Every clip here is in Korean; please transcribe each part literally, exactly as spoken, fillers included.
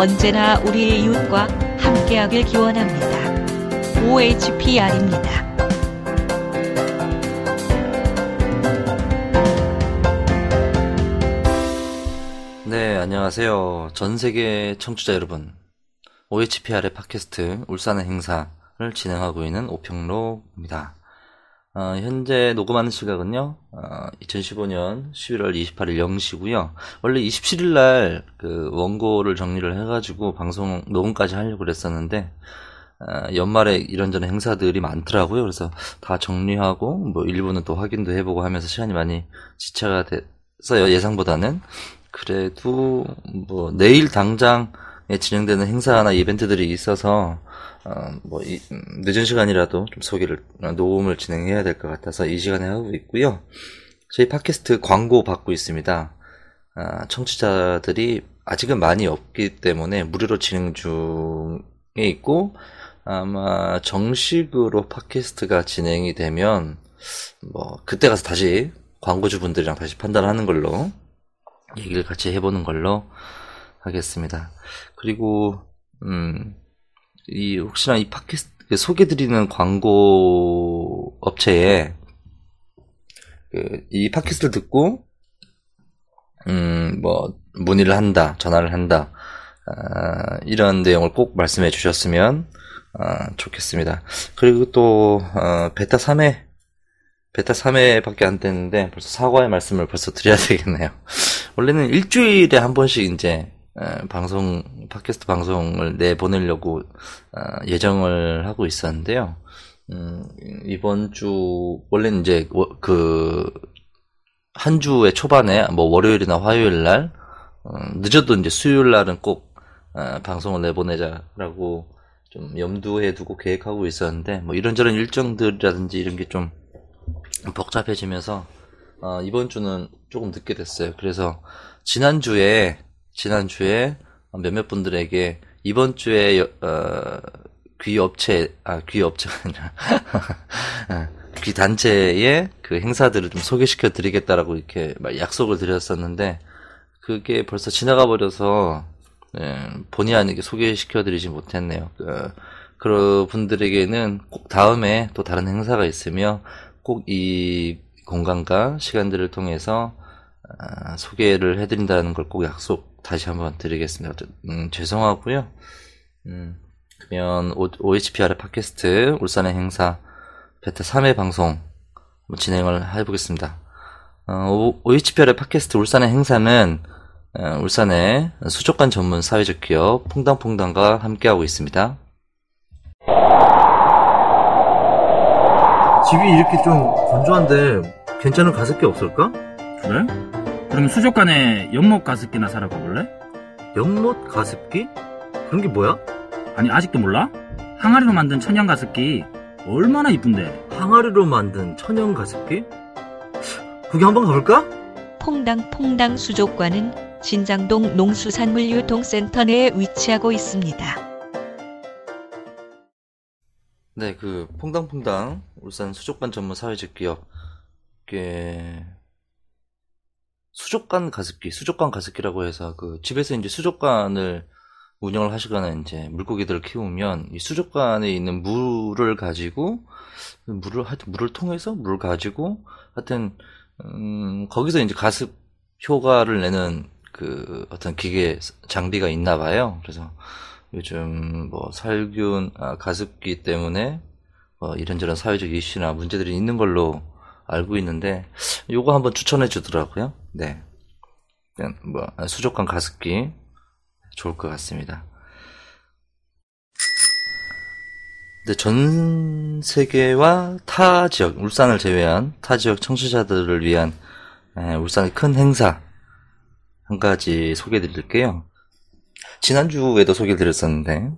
언제나 우리의 이웃과 함께하길 기원합니다. 오에이치피알입니다. 네, 안녕하세요. 전 세계 청취자 여러분. 오에이치피알의 팟캐스트 울산의 행사를 진행하고 있는 오평록입니다. 어, 현재 녹음하는 시각은요, 어, 이천십오 년 십일월 이십팔일 영 시고요. 원래 이십칠일날 그 원고를 정리를 해가지고 방송 녹음까지 하려고 그랬었는데 어, 연말에 이런저런 행사들이 많더라고요. 그래서 다 정리하고 뭐 일부는 또 확인도 해보고 하면서 시간이 많이 지체가 됐어요. 예상보다는. 그래도 뭐 내일 당장 진행되는 행사나 이벤트들이 있어서 어, 뭐 이, 늦은 시간이라도 좀 소개를 녹음을 진행해야 될 것 같아서 이 시간에 하고 있고요. 저희 팟캐스트 광고 받고 있습니다. 어, 청취자들이 아직은 많이 없기 때문에 무료로 진행 중에 있고 아마 정식으로 팟캐스트가 진행이 되면 뭐 그때 가서 다시 광고주분들이랑 다시 판단하는 걸로 얘기를 같이 해보는 걸로 하겠습니다. 그리고 음, 이 혹시나 이 팟캐스트 소개드리는 광고 업체에 그 이 팟캐스트를 듣고 음, 뭐 문의를 한다, 전화를 한다 아, 이런 내용을 꼭 말씀해 주셨으면 아, 좋겠습니다. 그리고 또 어, 베타 삼 회 베타 삼 회밖에 안 됐는데 벌써 사과의 말씀을 벌써 드려야 되겠네요. 원래는 일주일에 한 번씩 이제 방송 팟캐스트 방송을 내보내려고 예정을 하고 있었는데요. 음, 이번 주 원래는 이제 그 한 주의 초반에 뭐 월요일이나 화요일 날 늦어도 이제 수요일 날은 꼭 방송을 내보내자라고 좀 염두에 두고 계획하고 있었는데 뭐 이런저런 일정들이라든지 이런 게 좀 복잡해지면서 어, 이번 주는 조금 늦게 됐어요. 그래서 지난주에 지난주에 몇몇 분들에게 이번 주에 어, 귀 업체 아 귀 업체가 아니라 귀 단체의 그 행사들을 좀 소개시켜 드리겠다라고 이렇게 약속을 드렸었는데 그게 벌써 지나가 버려서 음, 본의 아니게 소개시켜 드리지 못했네요. 그, 그 분들에게는 꼭 다음에 또 다른 행사가 있으며 꼭 이 공간과 시간들을 통해서 아, 소개를 해드린다는 걸 꼭 약속 다시 한번 드리겠습니다. 음, 죄송하고요. 음, 그러면 오에이치피알의 팟캐스트 울산의 행사 베타 삼 회 방송 진행을 해보겠습니다. 어, 오에이치피알의 팟캐스트 울산의 행사는 어, 울산의 수족관 전문 사회적 기업 퐁당퐁당과 함께하고 있습니다. 집이 이렇게 좀 건조한데 괜찮은 가습기 없을까? 그래? 그럼 수족관에 연못 가습기나 사러 가볼래? 연못 가습기? 그런 게 뭐야? 아니 아직도 몰라? 항아리로 만든 천연 가습기 얼마나 이쁜데. 항아리로 만든 천연 가습기? 거기 한번 가볼까? 퐁당퐁당 수족관은 진장동 농수산물유통센터 내에 위치하고 있습니다. 네, 그 퐁당퐁당 울산 수족관 전문 사회적 기업 이게 수족관 가습기, 수족관 가습기라고 해서 그 집에서 이제 수족관을 운영을 하시거나 이제 물고기들을 키우면 이 수족관에 있는 물을 가지고 물을 하여튼 물을 통해서 물을 가지고 하여튼 음 거기서 이제 가습 효과를 내는 그 어떤 기계 장비가 있나 봐요. 그래서 요즘 뭐 살균 아, 가습기 때문에 뭐 이런저런 사회적 이슈나 문제들이 있는 걸로 알고 있는데 요거 한번 추천해 주더라고요. 네, 뭐 수족관 가습기 좋을 것 같습니다. 근데 전 세계와 타 지역 울산을 제외한 타 지역 청취자들을 위한 에, 울산의 큰 행사 한 가지 소개해 드릴게요. 지난주에도 소개를 드렸었는데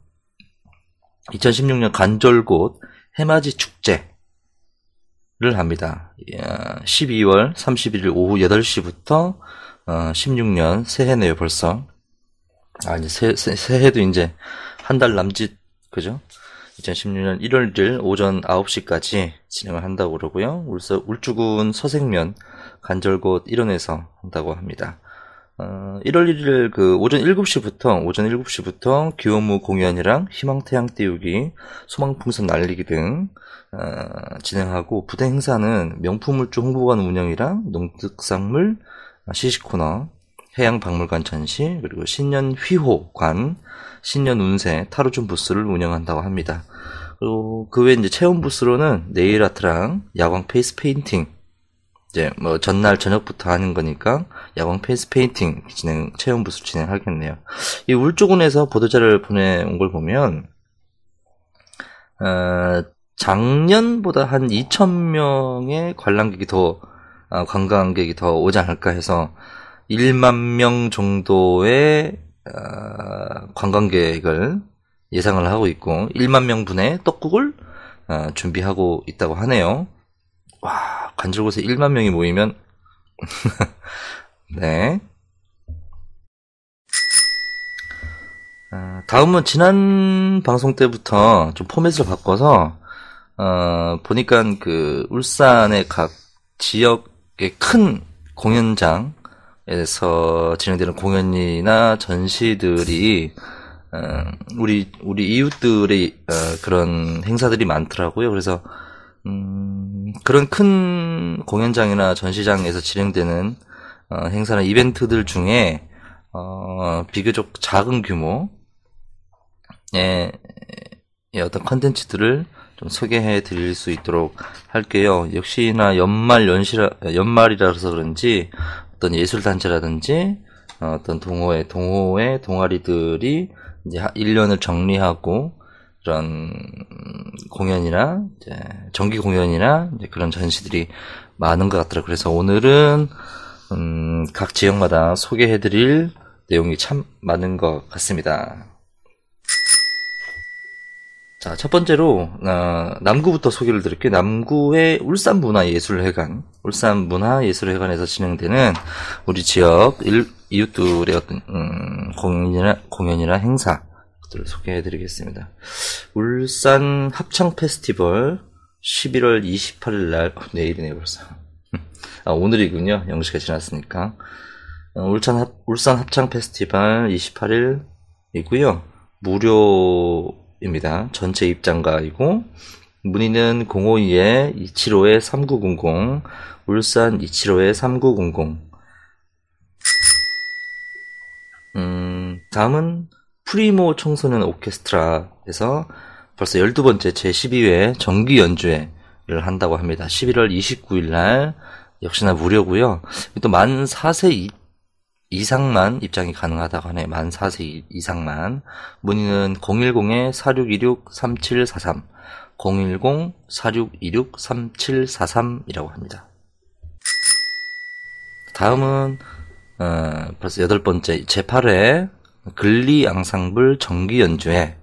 이천십육 년 간절곶 해맞이 축제를 합니다. 십이월 삼십일일 오후 여덟 시부터 십육 년 새해네요 벌써. 아 이제 새, 새, 새해도 이제 한 달 남짓 그죠? 이천십육 년 일월 일일 오전 아홉 시까지 진행을 한다고 그러고요. 울서, 울주군 서생면 간절곶 일원에서 한다고 합니다. 어, 일월 일일 그 오전 일곱 시부터 오전 일곱 시부터 귀요무 공연이랑 희망태양 띄우기, 소망풍선 날리기 등 어, 진행하고, 부대 행사는 명품물주 홍보관 운영이랑 농특산물 시식코너, 해양박물관 전시, 그리고 신년휘호관, 신년운세, 타로존 부스를 운영한다고 합니다. 그리고 그 외에 이제 체험 부스로는 네일아트랑 야광 페이스 페인팅, 이제 뭐 전날 저녁부터 하는 거니까 야광 페이스 페인팅 진행, 체험 부스 진행하겠네요. 이 울주군에서 보도자를 보내온 걸 보면 어, 작년보다 한 이천 명의 관람객이 더 어, 관광객이 더 오지 않을까 해서 만 명 정도의 어, 관광객을 예상을 하고 있고, 만 명 분의 떡국을 어, 준비하고 있다고 하네요. 와, 간절곶에 만 명이 모이면 네. 어, 다음은 지난 방송 때부터 좀 포맷을 바꿔서 어, 보니까 그 울산의 각 지역의 큰 공연장에서 진행되는 공연이나 전시들이 어, 우리 우리 이웃들의 어, 그런 행사들이 많더라고요. 그래서 음, 그런 큰 공연장이나 전시장에서 진행되는 어, 행사나 이벤트들 중에 어, 비교적 작은 규모의 어떤 컨텐츠들을 좀 소개해 드릴 수 있도록 할게요. 역시나 연말 연시라 연말이라서 그런지 어떤 예술단체라든지 어, 어떤 동호회 동호회 동아리들이 이제 일 년을 정리하고 그런 공연이나 이제 정기 공연이나 이제 그런 전시들이 많은 것 같더라고요. 그래서 오늘은 음, 각 지역마다 소개해드릴 내용이 참 많은 것 같습니다. 자, 첫 번째로 어, 남구부터 소개를 드릴게요. 남구의 울산문화예술회관, 울산문화예술회관에서 진행되는 우리 지역 일, 이웃들의 어떤 음, 공연이나 공연이나 행사 들을 소개해드리겠습니다. 울산 합창 페스티벌 십일월 이십팔일 날, 어, 내일이네요 벌써. 아, 오늘이군요. 영 시가 지났으니까. 어, 울산 합, 울산 합창 페스티벌 이십팔일이고요. 무료입니다. 전체 입장가이고 문의는 공오이 이칠오 삼구공공, 울산 이칠오 삼구공공. 음, 다음은 프리모 청소년 오케스트라에서 벌써 열두 번째 제십이 회 정기 연주회를 한다고 합니다. 십일월 이십구일 날, 역시나 무료고요. 또 만 네 세 이상만 입장이 가능하다고 하네요. 만 네 세 이상만. 문의는 공일공 사육이육 삼칠사삼, 공일공 사육이육 삼칠사삼이라고 합니다. 다음은 어, 벌써 여덟 번째 제팔 회 글리 앙상블 정기 연주회를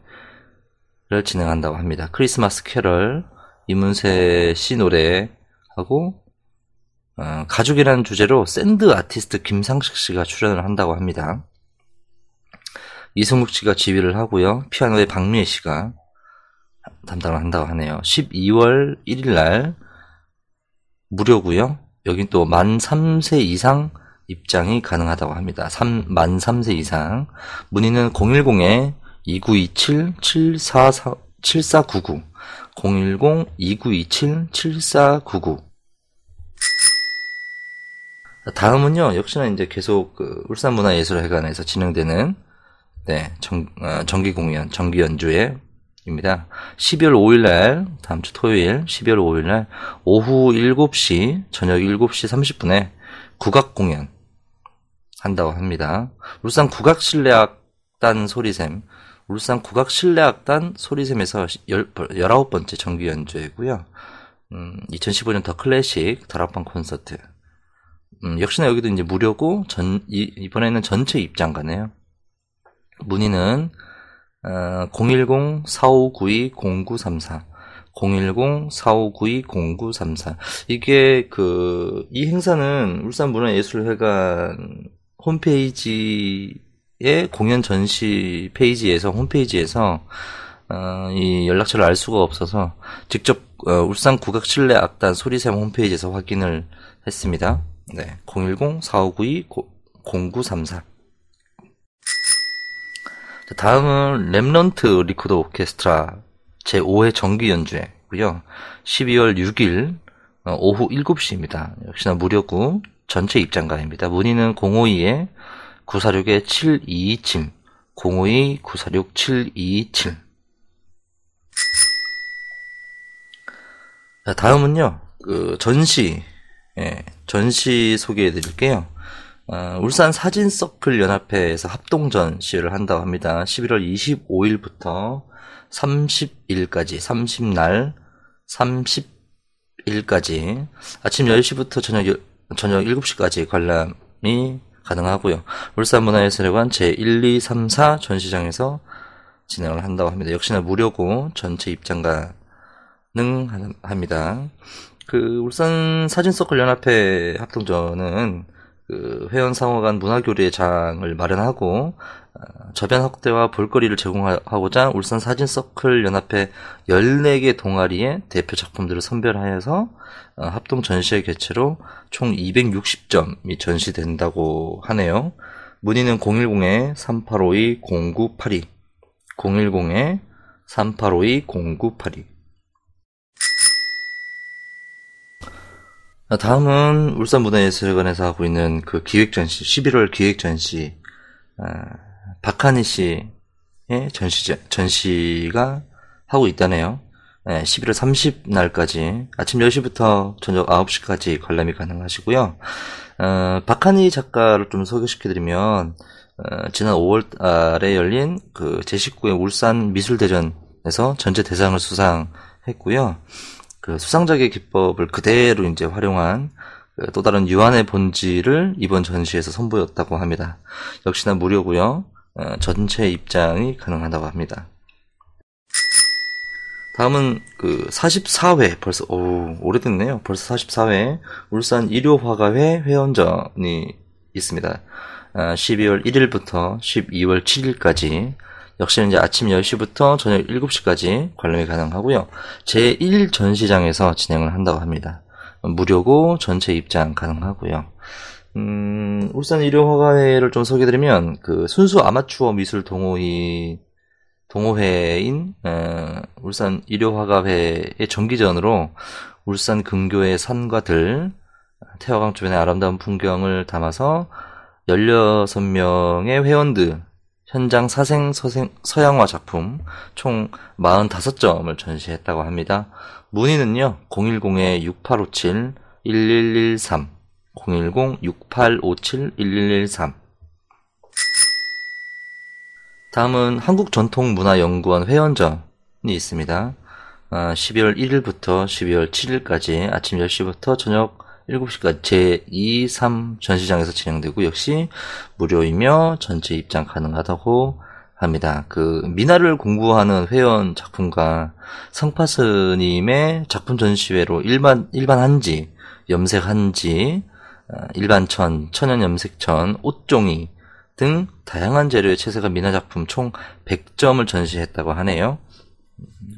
진행한다고 합니다. 크리스마스 캐럴, 이문세 씨 노래하고 어, 가족이라는 주제로 샌드 아티스트 김상식 씨가 출연을 한다고 합니다. 이승욱 씨가 지휘를 하고요. 피아노에 박미애 씨가 담당을 한다고 하네요. 십이월 일일 날 무료고요. 여긴 또 만 네 세 이상 입장이 가능하다고 합니다. 만 네 세 이상. 문의는 공일공 이구이칠 칠사구구, 공일공 이구이칠 칠사구구. 다음은요, 역시나 이제 계속 그 울산문화예술회관에서 진행되는, 네, 정, 어, 정기 공연, 정기 연주회입니다. 십이월 오일 날, 다음 주 토요일, 십이월 오일 날, 오후 일곱 시, 저녁 일곱 시 삼십 분에 국악 공연 한다고 합니다. 울산 국악실내악단 소리샘, 울산 국악실내악단 소리샘에서 열아홉 번째 정기 연주회고요. 음, 이천십오 년 더 클래식 다락방 콘서트. 음, 역시나 여기도 이제 무료고, 전, 이, 이번에는 전체 입장가네요. 문의는, 어, 공일공 사오구이 공구삼사, 공일공 사오구이 공구삼사. 이게 그, 이 행사는 울산문화예술회관 홈페이지의 공연 전시 페이지에서, 홈페이지에서, 어, 이 연락처를 알 수가 없어서 직접, 어, 울산국악실내악단 소리샘 홈페이지에서 확인을 했습니다. 네. 공일공 사오구이 공구삼삼. 다음은 랩런트 리코드 오케스트라 제오회 정기 연주회고요. 십이월 육일 오후 일곱시입니다. 역시나 무료고 전체 입장가입니다. 문의는 공오이 구사육 칠이이칠, 공오이 구사육 칠이이칠. 자, 다음은요, 그 전시, 예, 전시 소개해 드릴게요. 어, 울산 사진서클연합회에서 합동 전시를 한다고 합니다. 십일월 이십오일부터 삼십일까지, 삼십날, 삼십일까지, 아침 열시부터 저녁, 저녁 일곱시까지 관람이 가능하고요. 울산문화예술회관 제일, 이, 삼, 사 전시장에서 진행을 한다고 합니다. 역시나 무료고 전체 입장가 가능합니다. 그 울산 사진서클연합회 합동전은 그 회원 상호간 문화교류의 장을 마련하고 저변 확대와 볼거리를 제공하고자 울산 사진서클연합회 열네개 동아리의 대표 작품들을 선별하여서 합동 전시회 개최로 총 이백육십점이 전시된다고 하네요. 문의는 공일공 삼팔오이 공구팔이, 공일공 삼팔오이 공구팔이. 다음은 울산문화예술회관에서 하고 있는 그 기획전시, 십일월 기획전시, 어, 박하니 씨의 전시, 전시가 하고 있다네요. 네, 십일월 삼십날까지 아침 열시부터 저녁 아홉시까지 관람이 가능하시고요. 어, 박하니 작가를 좀 소개시켜드리면, 어, 지난 오월달에 열린 그 제십구회 울산 미술대전에서 전제 대상을 수상했고요. 그 수상작의 기법을 그대로 이제 활용한 그 또 다른 유한의 본질을 이번 전시에서 선보였다고 합니다. 역시나 무료고요. 어, 전체 입장이 가능하다고 합니다. 다음은 그 사십사회, 벌써 오, 오래됐네요. 벌써 사십사회 울산 일요화가회 회원전이 있습니다. 어, 십이월 일일부터 십이월 칠일까지. 역시 이제 아침 열시부터 저녁 일곱시까지 관람이 가능하고요. 제일 전시장에서 진행을 한다고 합니다. 무료고 전체 입장 가능하고요. 음, 울산 일요화가회를 좀 소개드리면 그 순수 아마추어 미술 동호회 동호회인 어, 울산 일요화가회의 정기전으로 울산 근교의 산과 들, 태화강 주변의 아름다운 풍경을 담아서 열여섯명의 회원들 현장 사생, 서생, 서양화 작품 총 사십오점을 전시했다고 합니다. 문의는요, 공일공 육팔오칠 일일일삼, 공일공 육팔오칠 일일일삼. 다음은 한국전통문화연구원 회원전이 있습니다. 십이월 일일부터 십이월 칠일까지 아침 열시부터 저녁 일곱시까지 제이, 삼 전시장에서 진행되고 역시 무료이며 전체 입장 가능하다고 합니다. 그 미나를 공부하는 회원 작품가 성파스님의 작품 전시회로 일반 일반 한지, 염색 한지, 일반천, 천연 염색천, 옷종이 등 다양한 재료의 채색한 미나 작품 총 백점을 전시했다고 하네요.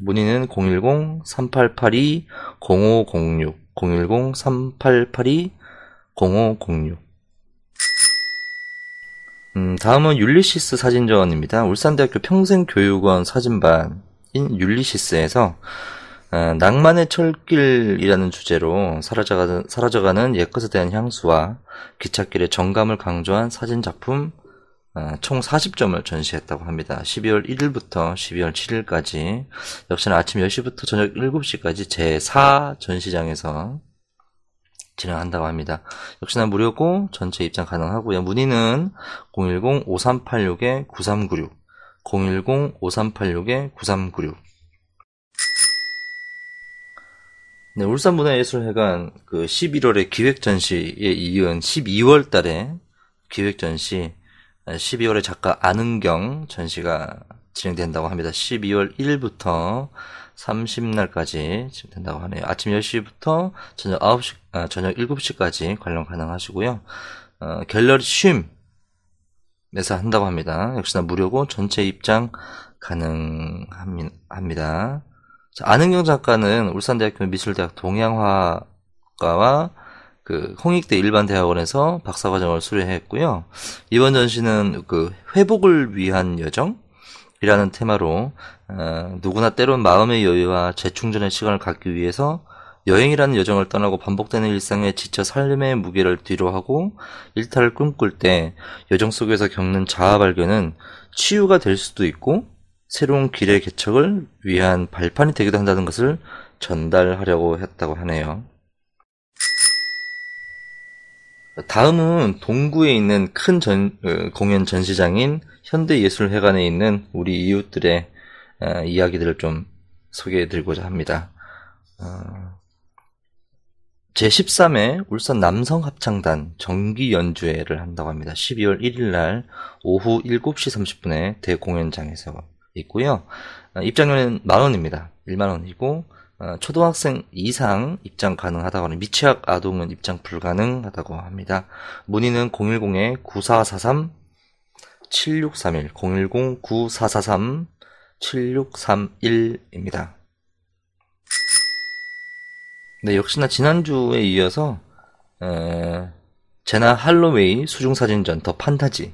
문의는 공일공 삼팔팔이 공오공육, 공일공 삼팔팔이 공오공육. 음, 다음은 율리시스 사진전입니다. 울산대학교 평생교육원 사진반인 율리시스에서 어, 낭만의 철길이라는 주제로 사라져가는, 사라져가는 옛것에 대한 향수와 기찻길의 정감을 강조한 사진작품 어, 총 사십점을 전시했다고 합니다. 십이월 일일부터 십이월 칠일까지 역시나 아침 열시부터 저녁 일곱시까지 제사 전시장에서 진행한다고 합니다. 역시나 무료고 전체 입장 가능하고요. 문의는 공일공 오삼팔육 구삼구육, 공일공 오삼팔육 구삼구육. 네, 울산문화예술회관 그 십일월의 기획전시에 이은 십이월달에 기획전시 십이월에 작가 안은경 전시가 진행된다고 합니다. 십이월 일일부터 삼십날까지 진행된다고 하네요. 아침 열시부터 저녁 아홉시, 아, 저녁 일곱시까지 관람 가능하시고요. 어, 갤러리 쉼에서 한다고 합니다. 역시나 무료고 전체 입장 가능합니다. 자, 안은경 작가는 울산대학교 미술대학 동양화과와 그 홍익대 일반대학원에서 박사과정을 수료했고요. 이번 전시는 그 회복을 위한 여정이라는 테마로 어, 누구나 때론 마음의 여유와 재충전의 시간을 갖기 위해서 여행이라는 여정을 떠나고 반복되는 일상에 지쳐 삶의 무게를 뒤로하고 일탈을 꿈꿀 때 여정 속에서 겪는 자아 발견은 치유가 될 수도 있고 새로운 길의 개척을 위한 발판이 되기도 한다는 것을 전달하려고 했다고 하네요. 다음은 동구에 있는 큰 전, 공연 전시장인 현대예술회관에 있는 우리 이웃들의 어, 이야기들을 좀 소개해드리고자 합니다. 어... 제십삼 회 울산 남성합창단 정기연주회를 한다고 합니다. 십이월 일일날 오후 일곱 시 삼십 분에 대공연장에서 있고요. 입장료는 만원입니다. 일만원이고 초등학생 이상 입장 가능하다고 하는 미취학 아동은 입장 불가능하다고 합니다. 문의는 공일공 구사사삼 칠육삼일 공일공 구사사삼 칠육삼일입니다. 네, 역시나 지난주에 이어서 어, 제나 할로웨이 수중사진전 더 판타지가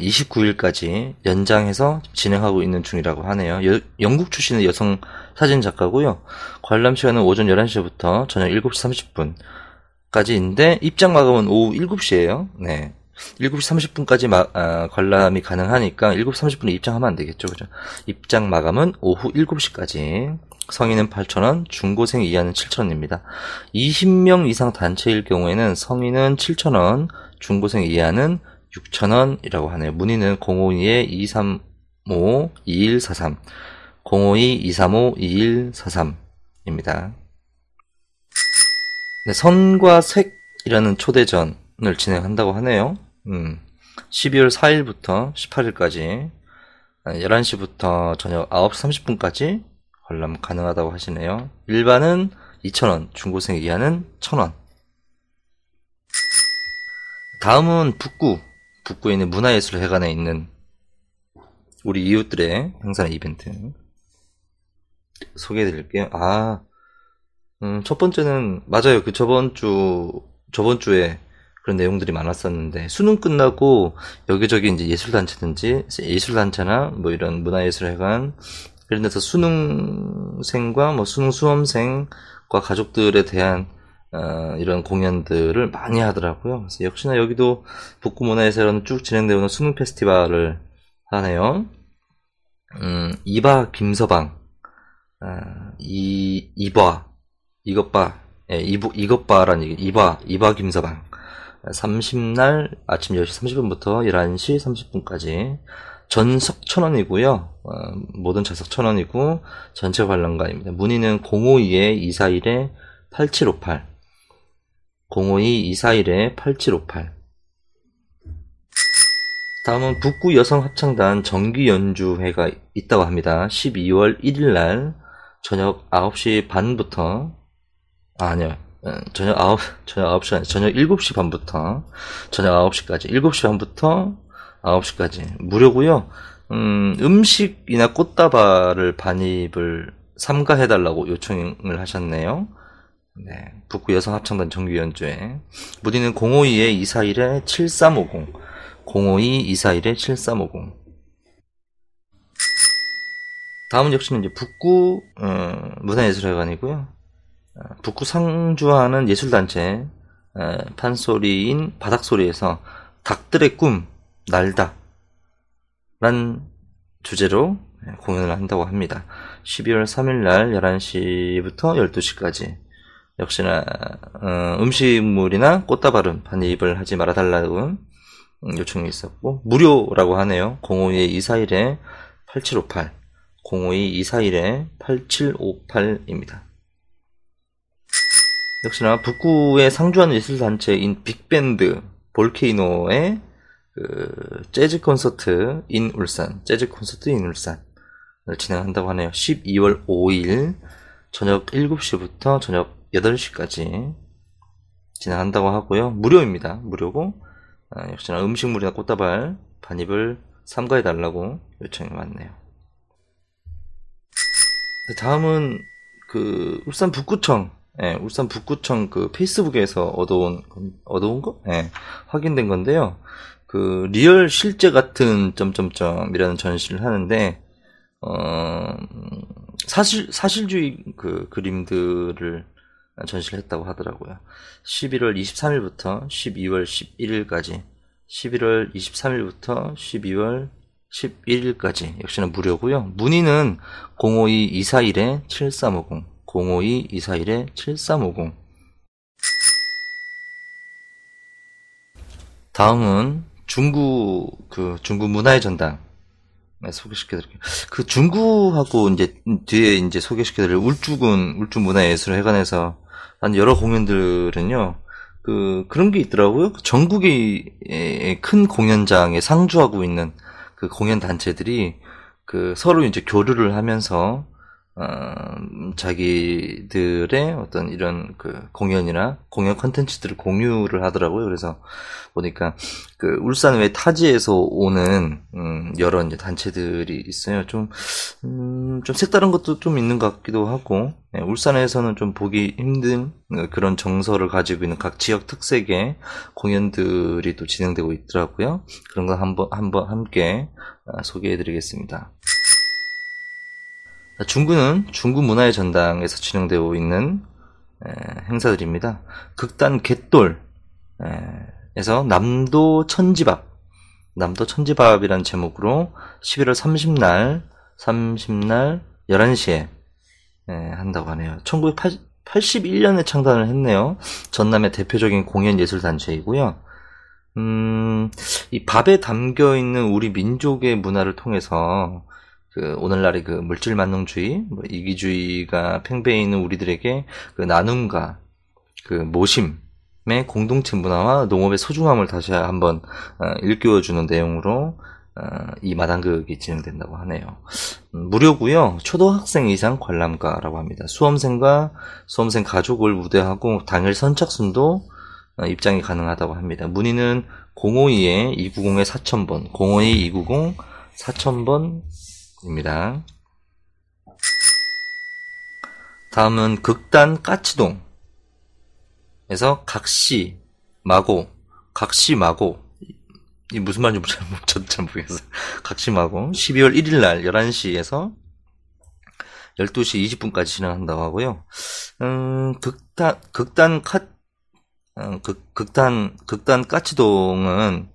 이십구일까지 연장해서 진행하고 있는 중이라고 하네요. 여, 영국 출신의 여성 사진작가고요. 관람 시간은 오전 열한 시부터 저녁 일곱 시 삼십 분까지인데 입장 마감은 오후 일곱 시예요. 네, 일곱 시 삼십 분까지 마, 아, 관람이 가능하니까 일곱 시 삼십 분에 입장하면 안 되겠죠, 그죠? 입장 마감은 오후 일곱 시까지. 성인은 팔천 원, 중고생 이하는 칠천 원입니다. 이십 명 이상 단체일 경우에는 성인은 칠천 원, 중고생 이하는 육천 원이라고 하네요. 문의는 공오이 이삼오 이일사삼 공오이 이삼오 이일사삼입니다. 네, 선과 색이라는 초대전을 진행한다고 하네요. 음, 십이월 사일부터 십팔일까지 열한 시부터 저녁 아홉 시 삼십 분까지 관람 가능하다고 하시네요. 일반은 이천 원, 중고생 이하는 천 원. 다음은 북구, 북구에 있는 문화예술회관에 있는 우리 이웃들의 행사나 이벤트 소개해드릴게요. 아, 음, 첫 번째는 맞아요. 그 저번 주 저번 주에 그런 내용들이 많았었는데 수능 끝나고 여기저기 이제 예술단체든지 예술단체나 뭐 이런 문화예술회관 이런 데서 수능생과 뭐 수능 수험생과 가족들에 대한 어, 이런 공연들을 많이 하더라고요. 그래서 역시나 여기도 북구 문화예술회관 쭉 진행되는 수능 페스티벌을 하네요. 음, 이바 김서방, 어, 이 이바 이것바, 예, 이부 이것바란 얘기, 이바 이바 김서방. 삼십날 아침 열 시 삼십 분부터 열한 시 삼십 분까지. 전석 천 원이고요. 어, 모든 좌석 천 원이고 전체 관람가입니다. 문의는 공오이 이사일 팔칠오팔 공오이 이사일 팔칠오팔. 다음은 북구 여성합창단 정기연주회가 있다고 합니다. 십이월 일일날 저녁 아홉 시 반부터 아, 아니요. 저녁 아홉, 저녁 아홉 시 아니, 저녁 일곱 시 반부터 저녁 아홉 시까지 일곱 시 반부터 아홉 시까지 무료고요. 음, 음식이나 꽃다발을 반입을 삼가해달라고 요청을 하셨네요. 네, 북구 여성합창단 정규연주회. 문의는 공오이 이사일 칠삼오공 공오이 이사일 칠삼오공. 다음은 역시 이제 북구 음, 문화예술회관이고요. 북구 상주하는 예술단체 에, 판소리인 바닥소리에서 닭들의 꿈 날다 란 주제로 공연을 한다고 합니다. 십이월 삼일날 열한 시부터 열두 시까지 역시나 음식물이나 꽃다발은 반입을 하지 말아달라는 요청이 있었고 무료라고 하네요. 공오이 이사일 팔칠오팔 공오이 이사일 팔칠오팔입니다 역시나 북구의 상주하는 예술단체인 빅밴드 볼케이노의 그 재즈 콘서트 인 울산 재즈 콘서트 인 울산을 진행한다고 하네요. 십이월 오일 저녁 일곱 시부터 저녁 여덟 시까지 진행한다고 하고요. 무료입니다. 무료고 아, 역시나 음식물이나 꽃다발 반입을 삼가해달라고 요청이 왔네요. 다음은 그 울산 북구청 예, 울산 북구청 그 페이스북에서 얻어온, 얻어온 거? 예, 확인된 건데요. 그, 리얼 실제 같은 점점점이라는 전시를 하는데, 어, 사실, 사실주의 그 그림들을 전시를 했다고 하더라고요. 십일월 이십삼일부터 십이월 십일일까지, 십일월 이십삼일부터 십이월 십일일까지, 역시나 무료고요. 문의는 공오이 이사일 칠삼오공, 공오이 이사일 칠삼오공. 다음은 중구, 그 중구 문화의 전당 소개시켜드릴게요. 그 중구하고 이제 뒤에 이제 소개시켜드릴 울주군 울주문화예술회관에서 한 여러 공연들은요, 그 그런 게 있더라고요. 전국의 큰 공연장에 상주하고 있는 그 공연 단체들이 그 서로 이제 교류를 하면서 어, 자기들의 어떤 이런 그 공연이나 공연 컨텐츠들을 공유를 하더라고요. 그래서 보니까 그 울산 외 타지에서 오는 음, 여러 이제 단체들이 있어요. 좀, 음, 좀 색다른 것도 좀 있는 것 같기도 하고, 예, 울산에서는 좀 보기 힘든 그런 정서를 가지고 있는 각 지역 특색의 공연들이 또 진행되고 있더라고요. 그런 거 한번 한번 함께 소개해드리겠습니다. 중구는 중구문화의 전당에서 진행되고 있는 에, 행사들입니다. 극단 갯돌에서 남도 천지밥, 남도 천지밥이라는 제목으로 십일월 삼십날, 삼십날 열한 시에 에, 한다고 하네요. 천구백팔십일년에 창단을 했네요. 전남의 대표적인 공연예술단체이고요. 음, 이 밥에 담겨있는 우리 민족의 문화를 통해서 그 오늘날의 그 물질 만능주의, 뭐 이기주의가 팽배해 있는 우리들에게 그 나눔과 그 모심의 공동체 문화와 농업의 소중함을 다시 한번 어, 일깨워주는 내용으로 어, 이 마당극이 진행된다고 하네요. 음, 무료고요. 초등학생 이상 관람가라고 합니다. 수험생과 수험생 가족을 우대하고 당일 선착순도 어, 입장이 가능하다고 합니다. 문의는 공오이 이구공 사천번, 공오이 이구공 사천번 입니다. 다음은 극단 까치동에서 각시 마고, 각시 마고, 이 무슨 말인지 잘, 잘, 잘 모르겠어요. 각시 마고 십이월 일일날 열한 시에서 열두 시 이십 분까지 진행한다고 하고요. 음, 극단 극단 카 어, 극, 극단 극단 까치동은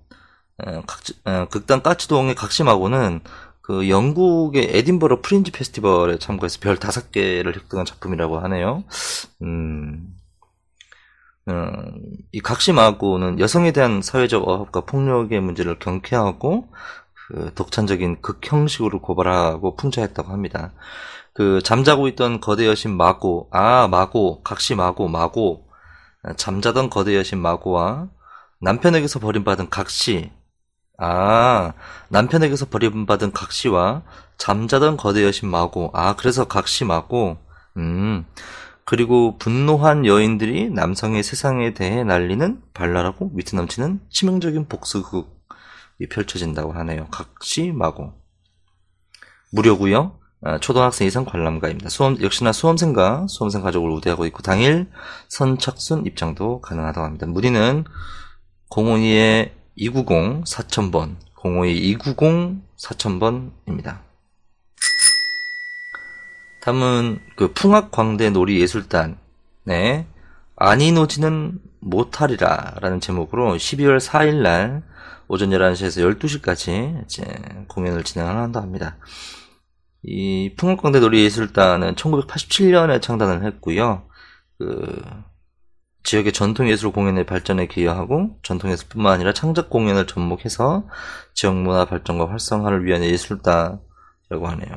어, 각, 어, 극단 까치동의 각시 마고는 그 영국의 에딘버러 프린지 페스티벌에 참가해서 별 다섯 개를 획득한 작품이라고 하네요. 음, 음, 이 각시마고는 여성에 대한 사회적 억압과 폭력의 문제를 경쾌하고 그 독창적인 극형식으로 고발하고 풍자했다고 합니다. 그 잠자고 있던 거대 여신 마고, 아 마고, 각시마고, 마고, 잠자던 거대 여신 마고와 남편에게서 버림받은 각시, 아, 남편에게서 버림받은 각시와 잠자던 거대 여신 마고, 아, 그래서 각시 마고, 음, 그리고 분노한 여인들이 남성의 세상에 대해 날리는 발랄하고 위트 넘치는 치명적인 복수극이 펼쳐진다고 하네요. 각시 마고. 무료고요. 아, 초등학생 이상 관람가입니다. 수험, 역시나 수험생과 수험생 가족을 우대하고 있고, 당일 선착순 입장도 가능하다고 합니다. 문의는 공원이의 이구공 사천번, 공오이 이구공 사천번입니다. 다음은 그 풍악광대놀이예술단의 아니노지는 못하리라 라는 제목으로 십이월 사일날 오전 열한 시에서 열두 시까지 이제 공연을 진행한다 합니다. 이 풍악광대놀이예술단은 천구백팔십칠년에 창단을 했고요. 그 지역의 전통예술 공연의 발전에 기여하고 전통예술뿐만 아니라 창작 공연을 접목해서 지역문화 발전과 활성화를 위한 예술단이라고 하네요.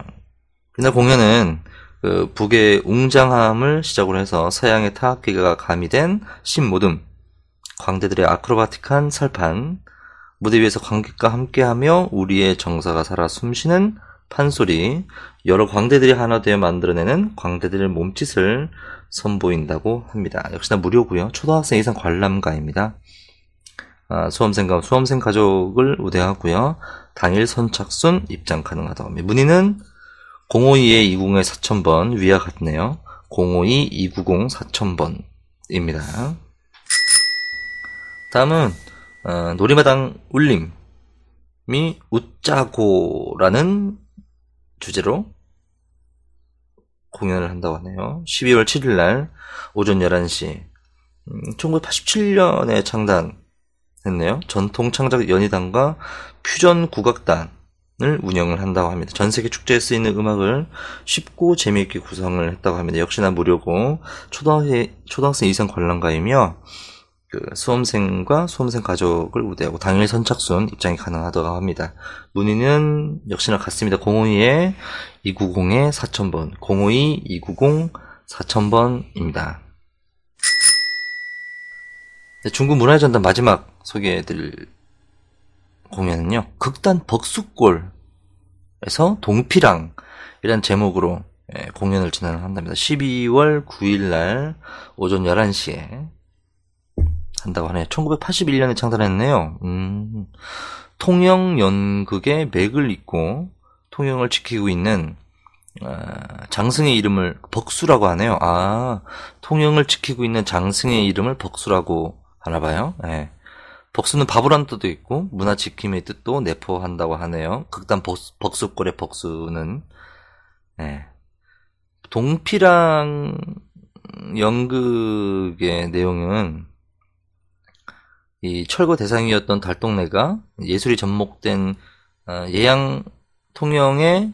이날 공연은 그 북의 웅장함을 시작으로 해서 서양의 타악기가 가미된 신모듬, 광대들의 아크로바틱한 살판, 무대 위에서 관객과 함께하며 우리의 정서가 살아 숨쉬는 판소리, 여러 광대들이 하나 되어 만들어내는 광대들의 몸짓을 선보인다고 합니다. 역시나 무료고요. 초등학생 이상 관람가입니다. 아, 수험생과 수험생 가족을 우대하고요. 당일 선착순 입장 가능하다고 합니다. 문의는 공오이 이구공 사천번, 위와 같네요. 공오이 이구공 사공공공번입니다. 다음은 어, 놀이마당 울림이 웃자고라는 주제로 공연을 한다고 하네요. 십이월 칠일날 오전 열한시. 음, 천구백팔십칠년에 창단했네요. 전통창작 연희단과 퓨전 국악단을 운영을 한다고 합니다. 전세계 축제에 쓰이는 음악을 쉽고 재미있게 구성을 했다고 합니다. 역시나 무료고 초등학생, 초등학생 이상 관람가이며 그 수험생과 수험생 가족을 우대하고 당일 선착순 입장이 가능하다고 합니다. 문의는 역시나 같습니다. 공오이 이구공 사공공공 번, 공오이 이구공 사공공공 번입니다. 네, 중국 문화의 전당 마지막 소개해드릴 공연은요, 극단 벅수골에서 동피랑이란 제목으로 예, 공연을 진행을 한답니다. 십이월 구일날 오전 열한시에 한다고 하네요. 천구백팔십일년에 창단했네요. 음, 통영연극의 맥을 잇고 통영을 지키고 있는 어, 장승의 이름을 벅수라고 하네요. 아, 통영을 지키고 있는 장승의 이름을 벅수라고 하나봐요. 예. 벅수는 바보라는 뜻도 있고 문화 지킴의 뜻도 내포한다고 하네요. 극단 벅수, 벅수골의 벅수는 예. 동피랑 연극의 내용은 이 철거 대상이었던 달동네가 예술이 접목된 예양 통영의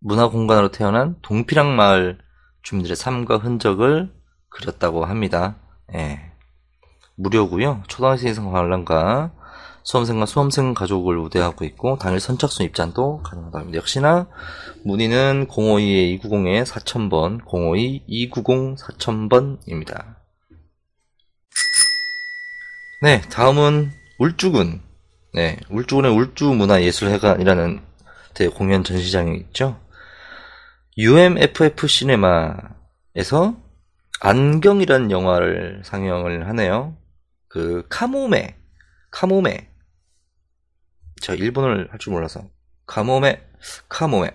문화 공간으로 태어난 동피랑 마을 주민들의 삶과 흔적을 그렸다고 합니다. 예. 무료고요. 초등학생 이상 관람과 수험생과 수험생 가족을 우대하고 있고 당일 선착순 입장도 가능하다고 합니다. 역시나 문의는 공오이 이구공 사공공공 번, 공오이 이구공 사공공공 번입니다. 네, 다음은 울주군. 네, 울주군의 울주문화예술회관이라는 대공연 전시장이 있죠. 유엠에프에프 시네마에서 안경이라는 영화를 상영을 하네요. 그 카모메, 카모메. 저 일본어를 할 줄 몰라서 카모메, 카모메.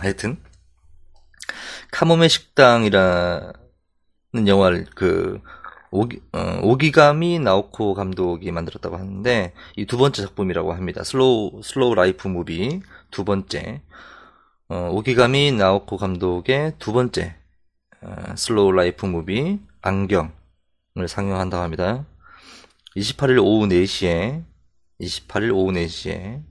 하여튼 카모메 식당이라는 영화를 그. 오기, 어, 오기가미 나오코 감독이 만들었다고 하는데 이 두 번째 작품이라고 합니다. 슬로우 슬로우 라이프 무비 두 번째 어, 오기가미 나오코 감독의 두 번째 어, 슬로우 라이프 무비 안경을 상영한다고 합니다. 이십팔일 오후 네시에 이십팔일 오후 네시에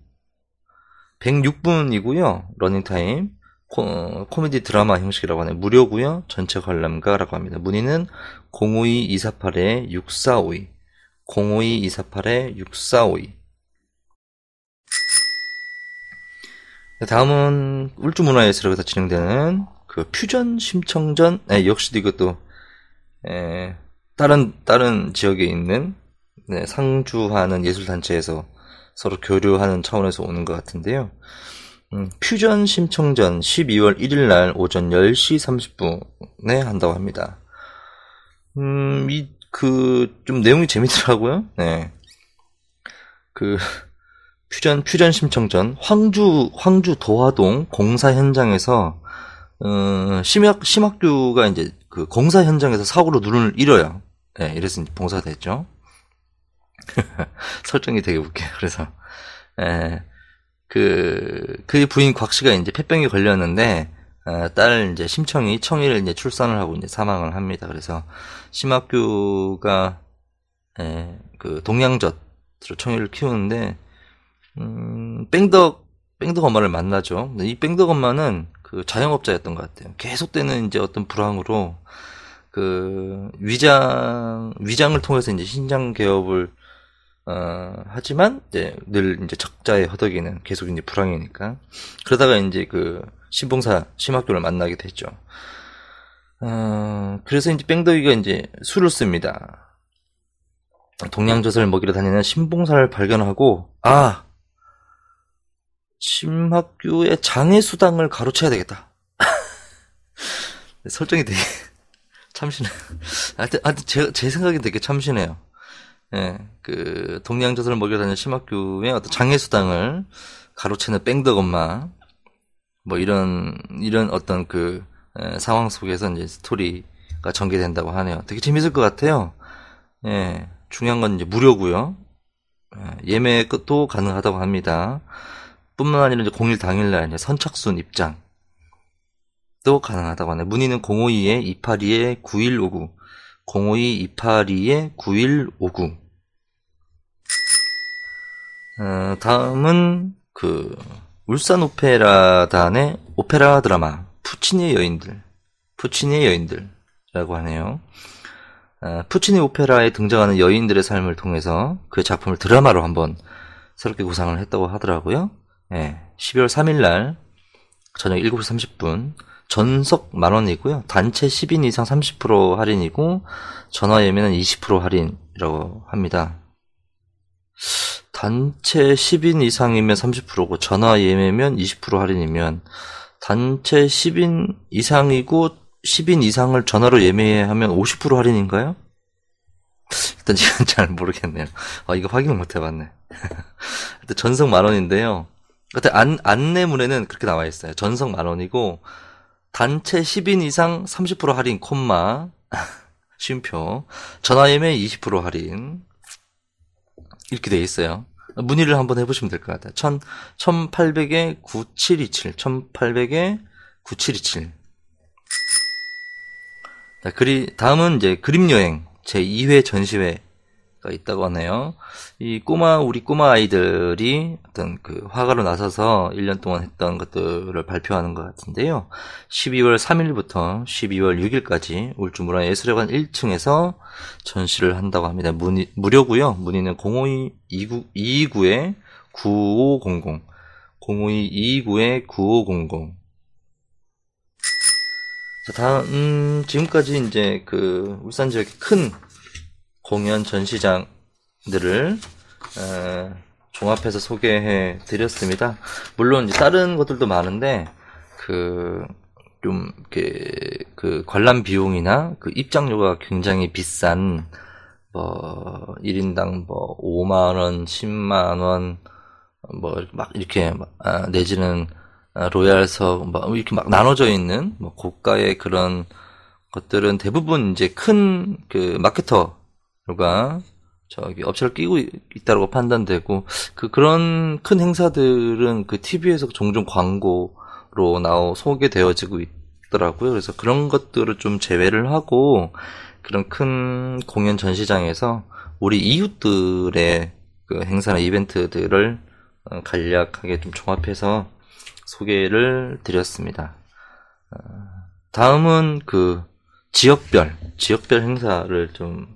백육분이고요. 러닝타임 코, 어, 코미디 드라마 형식이라고 하네요. 무료고요. 전체 관람가라고 합니다. 문의는 공오이 이사팔 육사오이, 공오이 이사팔 육사오이. 네, 다음은 울주문화예술회관에서 진행되는 그 퓨전 심청전. 네, 역시도 이것도 에, 다른 다른 지역에 있는 네, 상주하는 예술단체에서 서로 교류하는 차원에서 오는 것 같은데요. 음, 퓨전 심청전 십이월 일일날 오전 열시 삼십분에 한다고 합니다. 음, 이, 그, 좀 내용이 재밌더라고요. 네. 그, 퓨전, 퓨전 심청전, 황주, 황주 도화동 공사 현장에서, 어, 심학, 심학교가 이제 그 공사 현장에서 사고로 눈을 잃어요. 네, 이래서 이제 봉사됐죠. 설정이 되게 웃겨요. 그래서, 예. 네. 그, 그의 부인 곽 씨가 이제 폐병에 걸렸는데, 어, 딸 이제 심청이, 청이를 이제 출산을 하고 이제 사망을 합니다. 그래서, 심학교가, 예, 그, 동양젖으로 청이를 키우는데, 음, 뺑덕, 뺑덕 엄마를 만나죠. 근데 이 뺑덕 엄마는 그 자영업자였던 것 같아요. 계속되는 이제 어떤 불황으로, 그, 위장, 위장을 통해서 이제 신장 개업을 어, 하지만, 이제, 늘, 이제, 적자의 허덕이는 계속 이제 불황이니까. 그러다가 이제 그, 신봉사, 심학교를 만나게 됐죠. 어, 그래서 이제 뺑덕이가 이제 술을 씁니다. 동양젖을 먹이러 다니는 신봉사를 발견하고, 아! 심학교의 장애수당을 가로채야 되겠다. 설정이 되게, 참신해요. 하여튼, 하여튼, 제, 제 생각엔 되게 참신해요. 예, 그, 동양젖을 먹여 다니는 심학교의 어떤 장애수당을 가로채는 뺑덕 엄마, 뭐 이런, 이런 어떤 그, 상황 속에서 이제 스토리가 전개된다고 하네요. 되게 재밌을 것 같아요. 예, 중요한 건 이제 무료고요. 예매 끝도 가능하다고 합니다. 뿐만 아니라 이제 공일 당일날 이제 선착순 입장도 가능하다고 하네요. 문의는 공오이 이팔이 구일오구 공오이 이팔이 구일오구. 어, 다음은 그 울산 오페라단의 오페라 드라마 푸치니의 여인들, 푸치니의 여인들이라고 하네요. 어, 푸치니 오페라에 등장하는 여인들의 삶을 통해서 그 작품을 드라마로 한번 새롭게 구상을 했다고 하더라고요. 예, 십이월 삼일날 저녁 일곱 시 삼십 분 전석 만원이고요. 단체 십 인 이상 삼십 퍼센트 할인이고 전화 예매는 이십 퍼센트 할인이라고 합니다. 단체 십 인 이상이면 삼십 퍼센트고 전화 예매면 이십 퍼센트 할인이면 단체 십 인 이상이고 십 인 이상을 전화로 예매하면 오십 퍼센트 할인인가요? 일단 지금 잘 모르겠네요. 아, 이거 확인 못 해봤네. 일단 전석 만원인데요. 안, 안내문에는 그렇게 나와있어요. 전석 만원이고 단체 십 인 이상 삼십 퍼센트 할인, 콤마, 쉼표, 전화 예매 이십 퍼센트 할인. 이렇게 돼 있어요. 문의를 한번 해보시면 될 것 같아요. 천, 천팔백에 구칠이칠, 천팔백에 구칠이칠. 자, 그리, 다음은 이제 그림여행, 제이 회 전시회가 있다고 하네요. 이 꼬마, 우리 꼬마 아이들이 어떤 그 화가로 나서서 일 년 동안 했던 것들을 발표하는 것 같은데요. 십이월 삼일부터 십이월 육일까지 울주문화예술회관 일 층에서 전시를 한다고 합니다. 문의, 무료고요. 문의는 공오이 이이구 구오공공, 공오이 이이구 구오공공. 다음, 음, 지금까지 이제 그 울산 지역의 큰 공연 전시장들을 에, 종합해서 소개해 드렸습니다. 물론 이제 다른 것들도 많은데 그 좀 이렇게 그 관람 비용이나 그 입장료가 굉장히 비싼 뭐 일 인당 뭐 오만 원, 십만 원 뭐 막 이렇게 막, 아, 내지는 로얄석, 막, 이렇게 막 나눠져 있는, 뭐, 고가의 그런 것들은 대부분 이제 큰, 그, 마케터가, 저기, 업체를 끼고 있다고 판단되고, 그, 그런 큰 행사들은 그 티비에서 종종 광고로 나오, 소개되어지고 있더라고요. 그래서 그런 것들을 좀 제외를 하고, 그런 큰 공연 전시장에서 우리 이웃들의 그 행사나 이벤트들을 간략하게 좀 종합해서 소개를 드렸습니다. 다음은 그 지역별 지역별 행사를 좀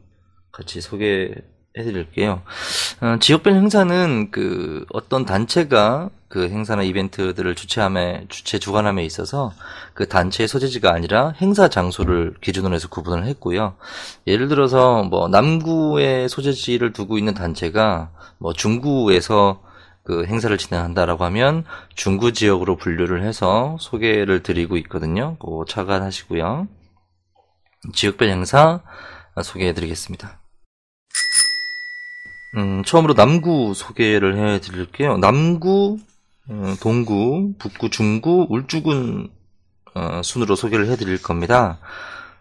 같이 소개해드릴게요. 지역별 행사는 그 어떤 단체가 그 행사나 이벤트들을 주최함에 주최 주관함에 있어서 그 단체의 소재지가 아니라 행사 장소를 기준으로 해서 구분을 했고요. 예를 들어서 뭐 남구의 소재지를 두고 있는 단체가 뭐 중구에서 그 행사를 진행한다라고 하면 중구 지역으로 분류를 해서 소개를 드리고 있거든요. 그거 착안하시고요. 지역별 행사 소개해드리겠습니다. 음, 처음으로 남구 소개를 해드릴게요. 남구, 동구, 북구, 중구, 울주군 순으로 소개를 해드릴 겁니다.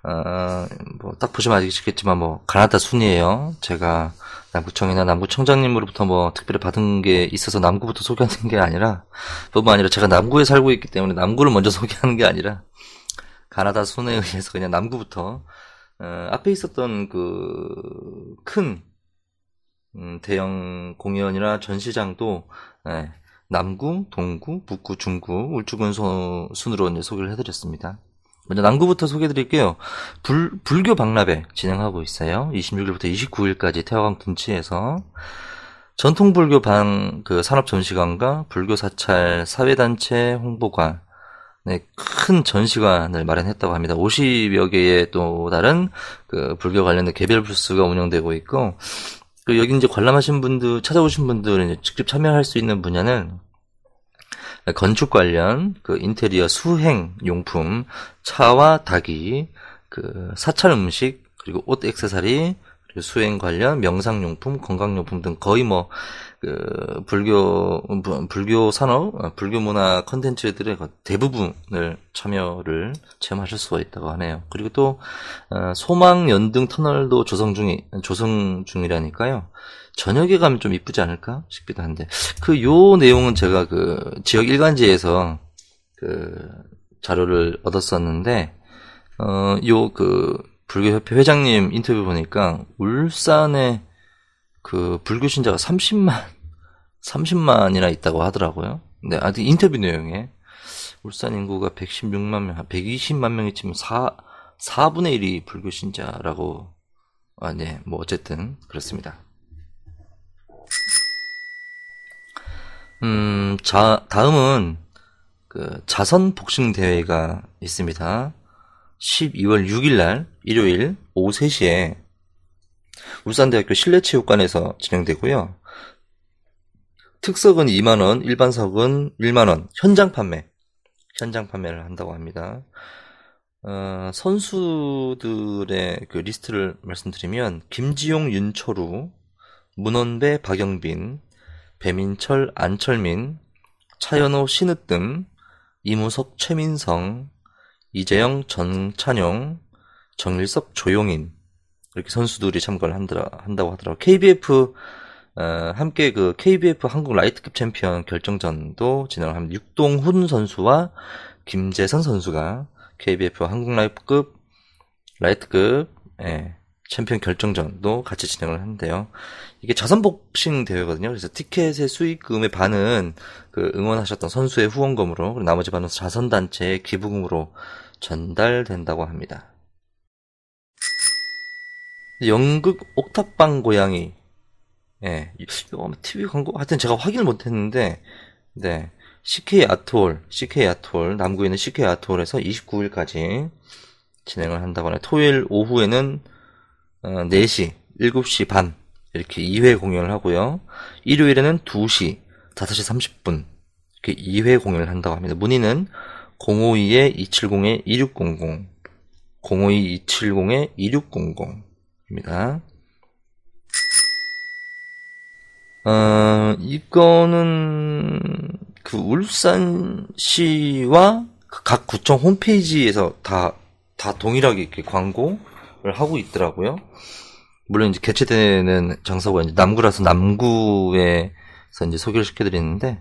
어, 뭐 딱 보시면 아시겠지만 뭐 가나다 순이에요. 제가 남구청이나 남구청장님으로부터 뭐 특별히 받은 게 있어서 남구부터 소개하는 게 아니라 뿐만 아니라 제가 남구에 살고 있기 때문에 남구를 먼저 소개하는 게 아니라 가나다 순에 의해서 그냥 남구부터 어, 앞에 있었던 그 큰 음, 대형 공연이나 전시장도 예, 남구, 동구, 북구, 중구, 울주군 순으로 이제 소개를 해드렸습니다. 먼저 남구부터 소개해드릴게요. 불, 불교 박람회 진행하고 있어요. 이십육일부터 이십구일까지 태화강 둔치에서 전통 불교 방, 그 산업 전시관과 불교 사찰 사회단체 홍보관, 네, 큰 전시관을 마련했다고 합니다. 오십여 개의 또 다른 그 불교 관련된 개별 부스가 운영되고 있고, 그 여기 이제 관람하신 분들, 찾아오신 분들은 직접 참여할 수 있는 분야는 건축 관련, 그 인테리어 수행 용품, 차와 닭이, 그 사찰 음식, 그리고 옷 액세서리, 수행 관련, 명상용품, 건강용품 등 거의 뭐 그 불교 불교 산업, 불교 문화 콘텐츠들의 대부분을 참여를 체험하실 수가 있다고 하네요. 그리고 또 소망 연등 터널도 조성 중이 조성 중이라니까요. 저녁에 가면 좀 이쁘지 않을까 싶기도 한데, 그 요 내용은 제가 그 지역 일간지에서 그 자료를 얻었었는데, 어 요 그 불교협회 회장님 인터뷰 보니까 울산에 그 불교 신자가 삼십만이나 있다고 하더라고요. 근데 아직 인터뷰 내용에 울산 인구가 백십육만 명, 백이십만 명이치면 사분의 일이 불교 신자라고. 아, 네, 뭐 어쨌든 그렇습니다. 음, 자 다음은 그 자선 복싱 대회가 있습니다. 십이월 육일 날 일요일 오후 세시에 울산대학교 실내체육관에서 진행되고요. 특석은 이만 원, 일반석은 일만 원, 현장 판매, 현장 판매를 한다고 합니다. 어, 선수들의 그 리스트를 말씀드리면 김지용, 윤철우, 문원배, 박영빈, 배민철, 안철민, 차연호, 신으뜸, 이무석, 최민성, 이재영, 전찬용, 정일섭, 조용인, 이렇게 선수들이 참가를 한다, 한다고 하더라고요. 케이비에프, 어, 함께 그 케이비에프 한국 라이트급 챔피언 결정전도 진행을 합니다. 육동훈 선수와 김재선 선수가 케이비에프 한국 라이트급, 라이트급, 예, 챔피언 결정전도 같이 진행을 하는데요. 이게 자선복싱 대회거든요. 그래서 티켓의 수익금의 반은 그 응원하셨던 선수의 후원금으로, 그리고 나머지 반은 자선단체의 기부금으로 전달된다고 합니다. 연극 옥탑방 고양이, 예, 이거 아마 티비 광고, 하여튼 제가 확인을 못했는데, 네, 씨케이 아트홀, 씨케이 아트홀, 남구에 있는 씨케이 아트홀에서 이십구일까지 진행을 한다고 하네요. 토요일 오후에는 어, 네시, 일곱시 반 이렇게 이회 공연을 하고요. 일요일에는 두시, 다섯시 삼십분 이렇게 이회 공연을 한다고 합니다. 문의는 공오이 이칠공 이육공공, 공오이 이칠공 이육공공 입니다. 어, 이거는 그 울산시와 각 구청 홈페이지에서 다, 다 동일하게 이렇게 광고를 하고 있더라고요. 물론 이제 개최되는 장소가 이제 남구라서 남구에서 이제 소개를 시켜드리는데,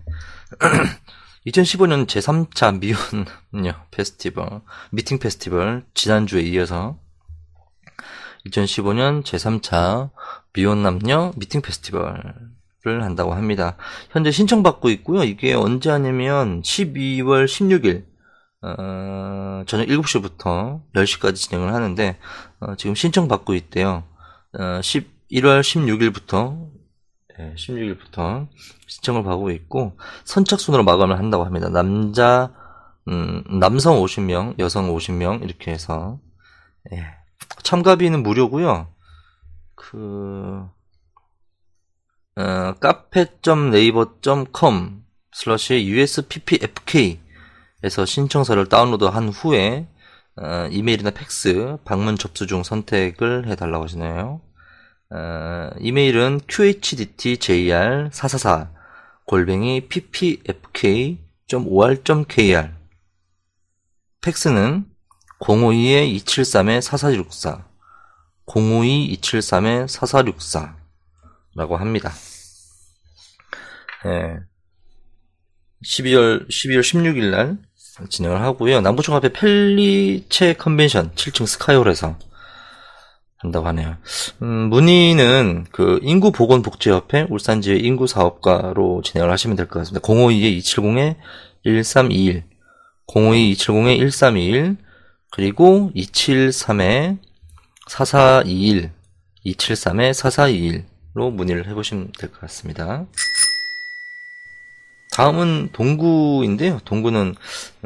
이천십오년 제삼차 미혼녀 페스티벌, 미팅 페스티벌, 지난주에 이어서 이천십오년 제삼차 미혼남녀 미팅 페스티벌을 한다고 합니다. 현재 신청받고 있고요. 이게 언제 하냐면 십이월 십육일 어, 저녁 일곱시부터 열시까지 진행을 하는데, 어, 지금 신청받고 있대요. 어, 십일월 십육일부터 네, 십육일부터 신청을 받고 있고, 선착순으로 마감을 한다고 합니다. 남자, 음, 남성 오십명, 여성 오십명 이렇게 해서, 예. 참가비는 무료고요. 그 어, 카페 닷 네이버 닷 컴 슬래시 유에스피피에프케이에서 신청서를 다운로드한 후에 어, 이메일이나 팩스, 방문 접수 중 선택을 해달라고 하시네요. 어, 이메일은 큐에이치디티제이알 사사사 골뱅이 피피에프케이 닷 오알 닷 케이알, 팩스는 공오이 이칠삼 사사육사, 공오이 이칠삼 사사육사 라고 합니다. 예. 십이월 십육일 날 진행을 하고요. 남부청 앞에 펠리체 컨벤션 칠층 스카이홀에서 한다고 하네요. 음, 문의는 그 인구보건복지협회 울산지회 인구사업과로 진행을 하시면 될 것 같습니다. 공오이 이칠공 일삼이일, 공오이 이칠공 일삼이일, 그리고 이칠삼 사사이일, 이칠삼 사사이일로 문의를 해보시면 될 것 같습니다. 다음은 동구인데요. 동구는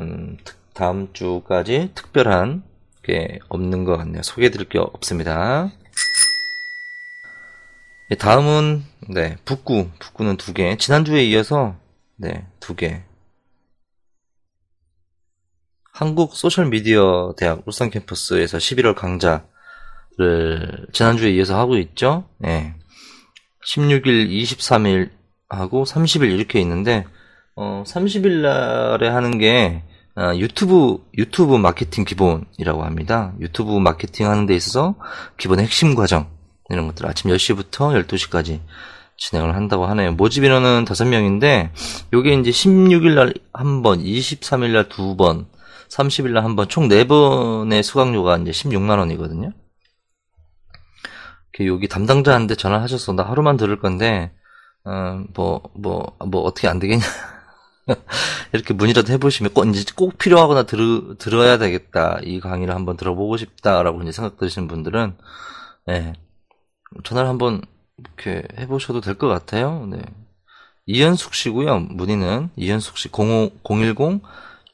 음, 다음 주까지 특별한 게 없는 것 같네요. 소개해드릴 게 없습니다. 네, 다음은 네, 북구, 북구는 두 개. 지난주에 이어서 네, 두 개. 한국 소셜미디어 대학 울산 캠퍼스에서 십일월 강좌 를 지난주에 이어서 하고 있죠. 예. 십육 일, 이십삼 일 하고 삼십 일 이렇게 있는데, 어, 삼십 일 날에 하는 게, 어, 유튜브, 유튜브 마케팅 기본이라고 합니다. 유튜브 마케팅 하는 데 있어서 기본 핵심 과정, 이런 것들 아침 열 시부터 열두 시까지 진행을 한다고 하네요. 모집 인원은 다섯 명인데, 요게 이제 십육 일 날 한 번, 이십삼 일 날 두 번, 삼십 일 날 한 번, 총 네 번의 수강료가 이제 십육만 원이거든요. 여기 담당자한테 전화하셔서 나 하루만 들을 건데, 어, 뭐, 뭐, 뭐, 어떻게 안 되겠냐. 이렇게 문의라도 해보시면 꼭, 이제 꼭 필요하거나 들, 들어야 되겠다. 이 강의를 한번 들어보고 싶다라고 이제 생각 드시는 분들은, 네. 전화를 한번 이렇게 해보셔도 될 것 같아요. 네. 이현숙 씨고요. 문의는 이현숙 씨 공일 공일 공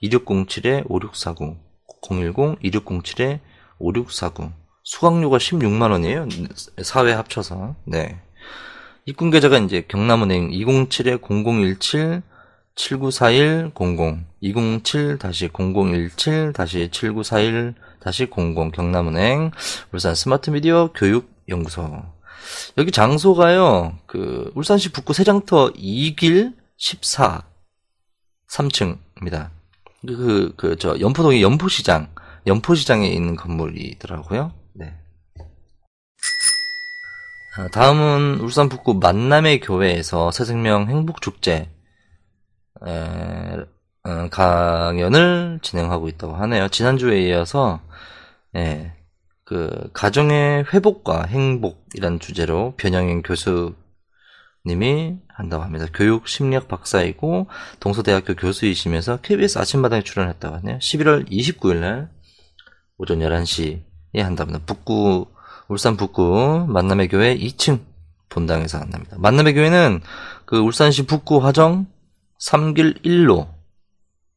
이육공칠 오육사공, 공일 공 이육공칠 오육사공. 수강료가 십육만 원이에요. 사회 합쳐서. 네. 입금 계좌가 이제 경남은행 이공칠 공공일칠 칠구사일 공공, 이공칠 공공일칠 칠구사일 공공, 경남은행, 울산 스마트미디어 교육연구소. 여기 장소가요, 그, 울산시 북구 세장터 이 길 십사 삼 층입니다. 그, 그, 저, 연포동의 연포시장, 연포시장에 있는 건물이더라고요. 네. 다음은 울산 북구 만남의 교회에서 새생명 행복축제 강연을 진행하고 있다고 하네요. 지난주에 이어서 예, 그 가정의 회복과 행복이라는 주제로 변형인 교수님이 한다고 합니다. 교육심리학 박사이고 동서대학교 교수이시면서 케이비에스 아침마당에 출연했다고 하네요. 십일월 이십구일 날 오전 열한 시 예, 한답니다. 북구, 울산 북구 만남의 교회 이 층 본당에서 한답니다. 만남의 교회는 그 울산시 북구 화정 삼 길 일 로,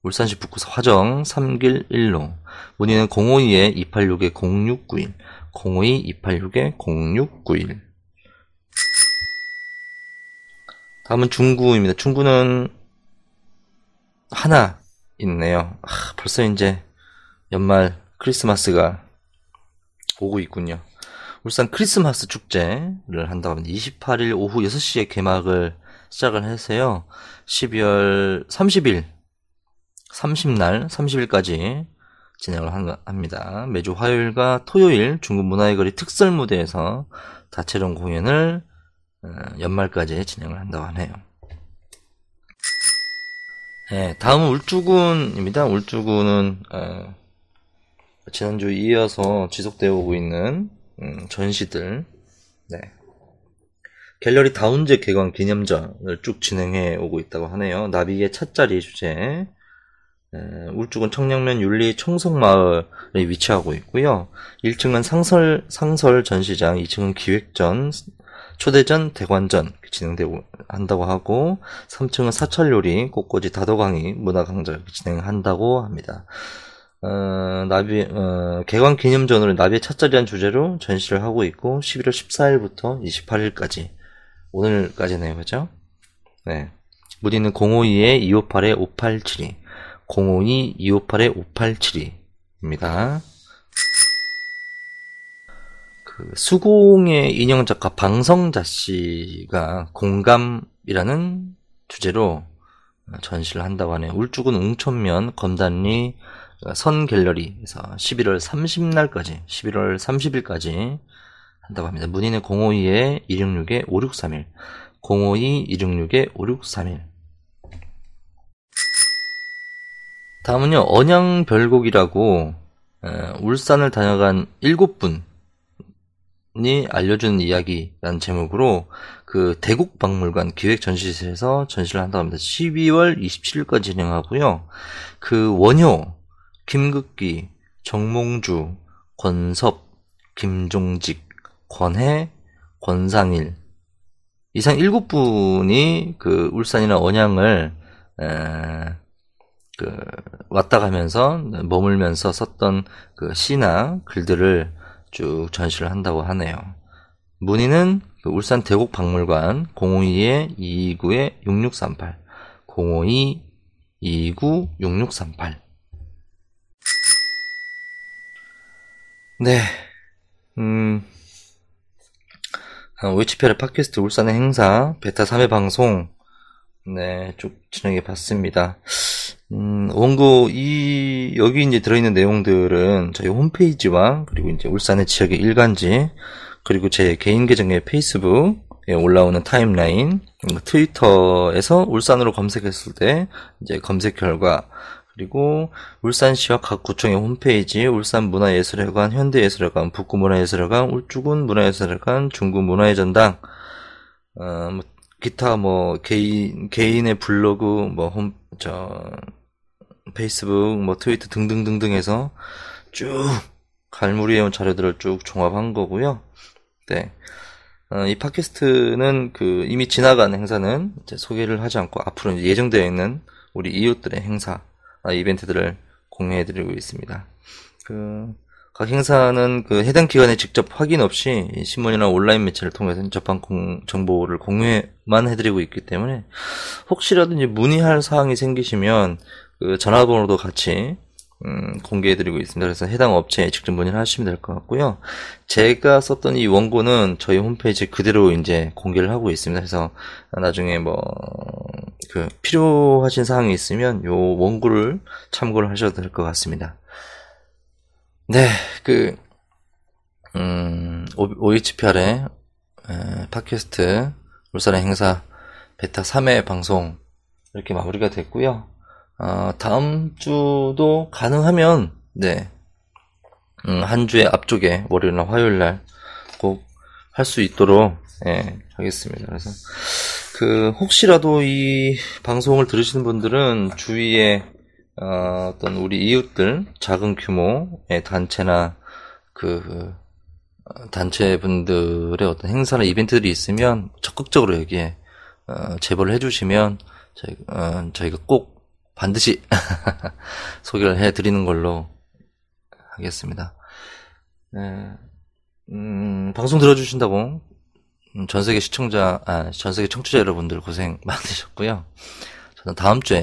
울산시 북구 화정 삼 길 일 로, 문의는 공오이 이팔육 공육구일, 공오이 이팔육 공육구일. 다음은 중구입니다. 중구는 하나 있네요. 아, 벌써 이제 연말 크리스마스가 오고 있군요. 울산 크리스마스 축제를 한다고 합니다. 이십팔 일 오후 여섯 시에 개막을 시작을 해서요. 십이월 삼십일, 삼십 날, 삼십 일까지 진행을 합니다. 매주 화요일과 토요일 중구문화의 거리 특설무대에서 다채로운 공연을 연말까지 진행을 한다고 하네요. 네, 다음은 울주군입니다. 울주군은 어, 지난주 이어서 지속되어 오고 있는 음, 전시들, 네. 갤러리 다운제 개관 기념전을 쭉 진행해 오고 있다고 하네요. 나비의 찻자리 주제, 에, 울주군 청량면 율리 청송마을에 위치하고 있고요. 일 층은 상설 상설 전시장, 이 층은 기획전, 초대전, 대관전 진행되고 한다고 하고, 삼 층은 사철요리, 꽃꽂이, 다도강의 문화강좌 진행한다고 합니다. 어, 나비, 어, 개관 기념전으로 나비의 찻자리란 주제로 전시를 하고 있고, 십일월 십사일부터 이십팔일까지, 오늘까지네요, 그죠? 네. 문의는 공오이 이오팔 오팔칠이, 공오이 이오팔 오팔칠이입니다. 그, 수공의 인형작가 방성자 씨가 공감이라는 주제로 전시를 한다고 하네요. 울주군 웅천면 검단리 선 갤러리에서 십일월 삼십 날까지, 십일월 삼십일까지 한다고 합니다. 문의는 공오이 이육육 오육삼일, 공오이 이육육 오육삼일. 다음은요, 언양별곡이라고, 어, 울산을 다녀간 일곱 분이 알려준 이야기라는 제목으로 그 대곡박물관 기획전시실에서 전시를 한다고 합니다. 십이월 이십칠일까지 진행하고요. 그 원효, 김극기, 정몽주, 권섭, 김종직, 권해, 권상일 이상 일곱 분이 그 울산이나 언양을 에, 그 왔다 가면서 머물면서 썼던 그 시나 글들을 쭉 전시를 한다고 하네요. 문의는 그 울산 대곡박물관 공오이 이이구 육육삼팔, 공오이 이이구 육육삼팔. 네, 음, 오이치페르 팟캐스트 울산의 행사 베타 삼 회 방송 네, 쭉 진행해 봤습니다. 음, 원고 이 여기 이제 들어있는 내용들은 저희 홈페이지와 그리고 이제 울산의 지역의 일간지 그리고 제 개인 계정의 페이스북에 올라오는 타임라인, 트위터에서 울산으로 검색했을 때 이제 검색 결과. 그리고 울산시와 각 구청의 홈페이지, 울산문화예술회관, 현대예술회관, 북구문화예술회관, 울주군문화예술회관, 중구문화의 전당, 어, 뭐 기타 뭐 개인 개인의 블로그, 뭐 홈, 저 페이스북, 뭐 트위터 등등등등에서 쭉 갈무리해온 자료들을 쭉 종합한 거고요. 네, 어, 이 팟캐스트는 그 이미 지나간 행사는 이제 소개를 하지 않고 앞으로 이제 예정되어 있는 우리 이웃들의 행사. 이벤트들을 공유해드리고 있습니다. 그, 각 행사는 그 해당 기관에 직접 확인 없이 신문이나 온라인 매체를 통해서 접한 공, 정보를 공유만 해드리고 있기 때문에 혹시라도 이제 문의할 사항이 생기시면 그 전화번호도 같이 음, 공개해드리고 있습니다. 그래서 해당 업체에 직접 문의를 하시면 될 것 같고요. 제가 썼던 이 원고는 저희 홈페이지 그대로 이제 공개를 하고 있습니다. 그래서 나중에 뭐 그 필요하신 사항이 있으면 이 원고를 참고를 하셔도 될 것 같습니다. 네, 그 음, 오이치피알의 팟캐스트 울산의 행사 베타 삼 회 방송 이렇게 마무리가 됐고요. 어, 다음 주도 가능하면, 네, 음, 한 주의 앞쪽에 월요일이나 화요일날 꼭 할 수 있도록, 예, 하겠습니다. 그래서, 그, 혹시라도 이 방송을 들으시는 분들은 주위에, 어, 어떤 우리 이웃들, 작은 규모의 단체나 그, 단체 분들의 어떤 행사나 이벤트들이 있으면 적극적으로 여기에, 어, 제보를 해주시면, 저희, 어, 저희가 꼭 반드시 소개를 해드리는 걸로 하겠습니다. 네, 음, 방송 들어주신다고 전세계 시청자, 아, 전세계 청취자 여러분들 고생 많으셨고요. 저는 다음 주에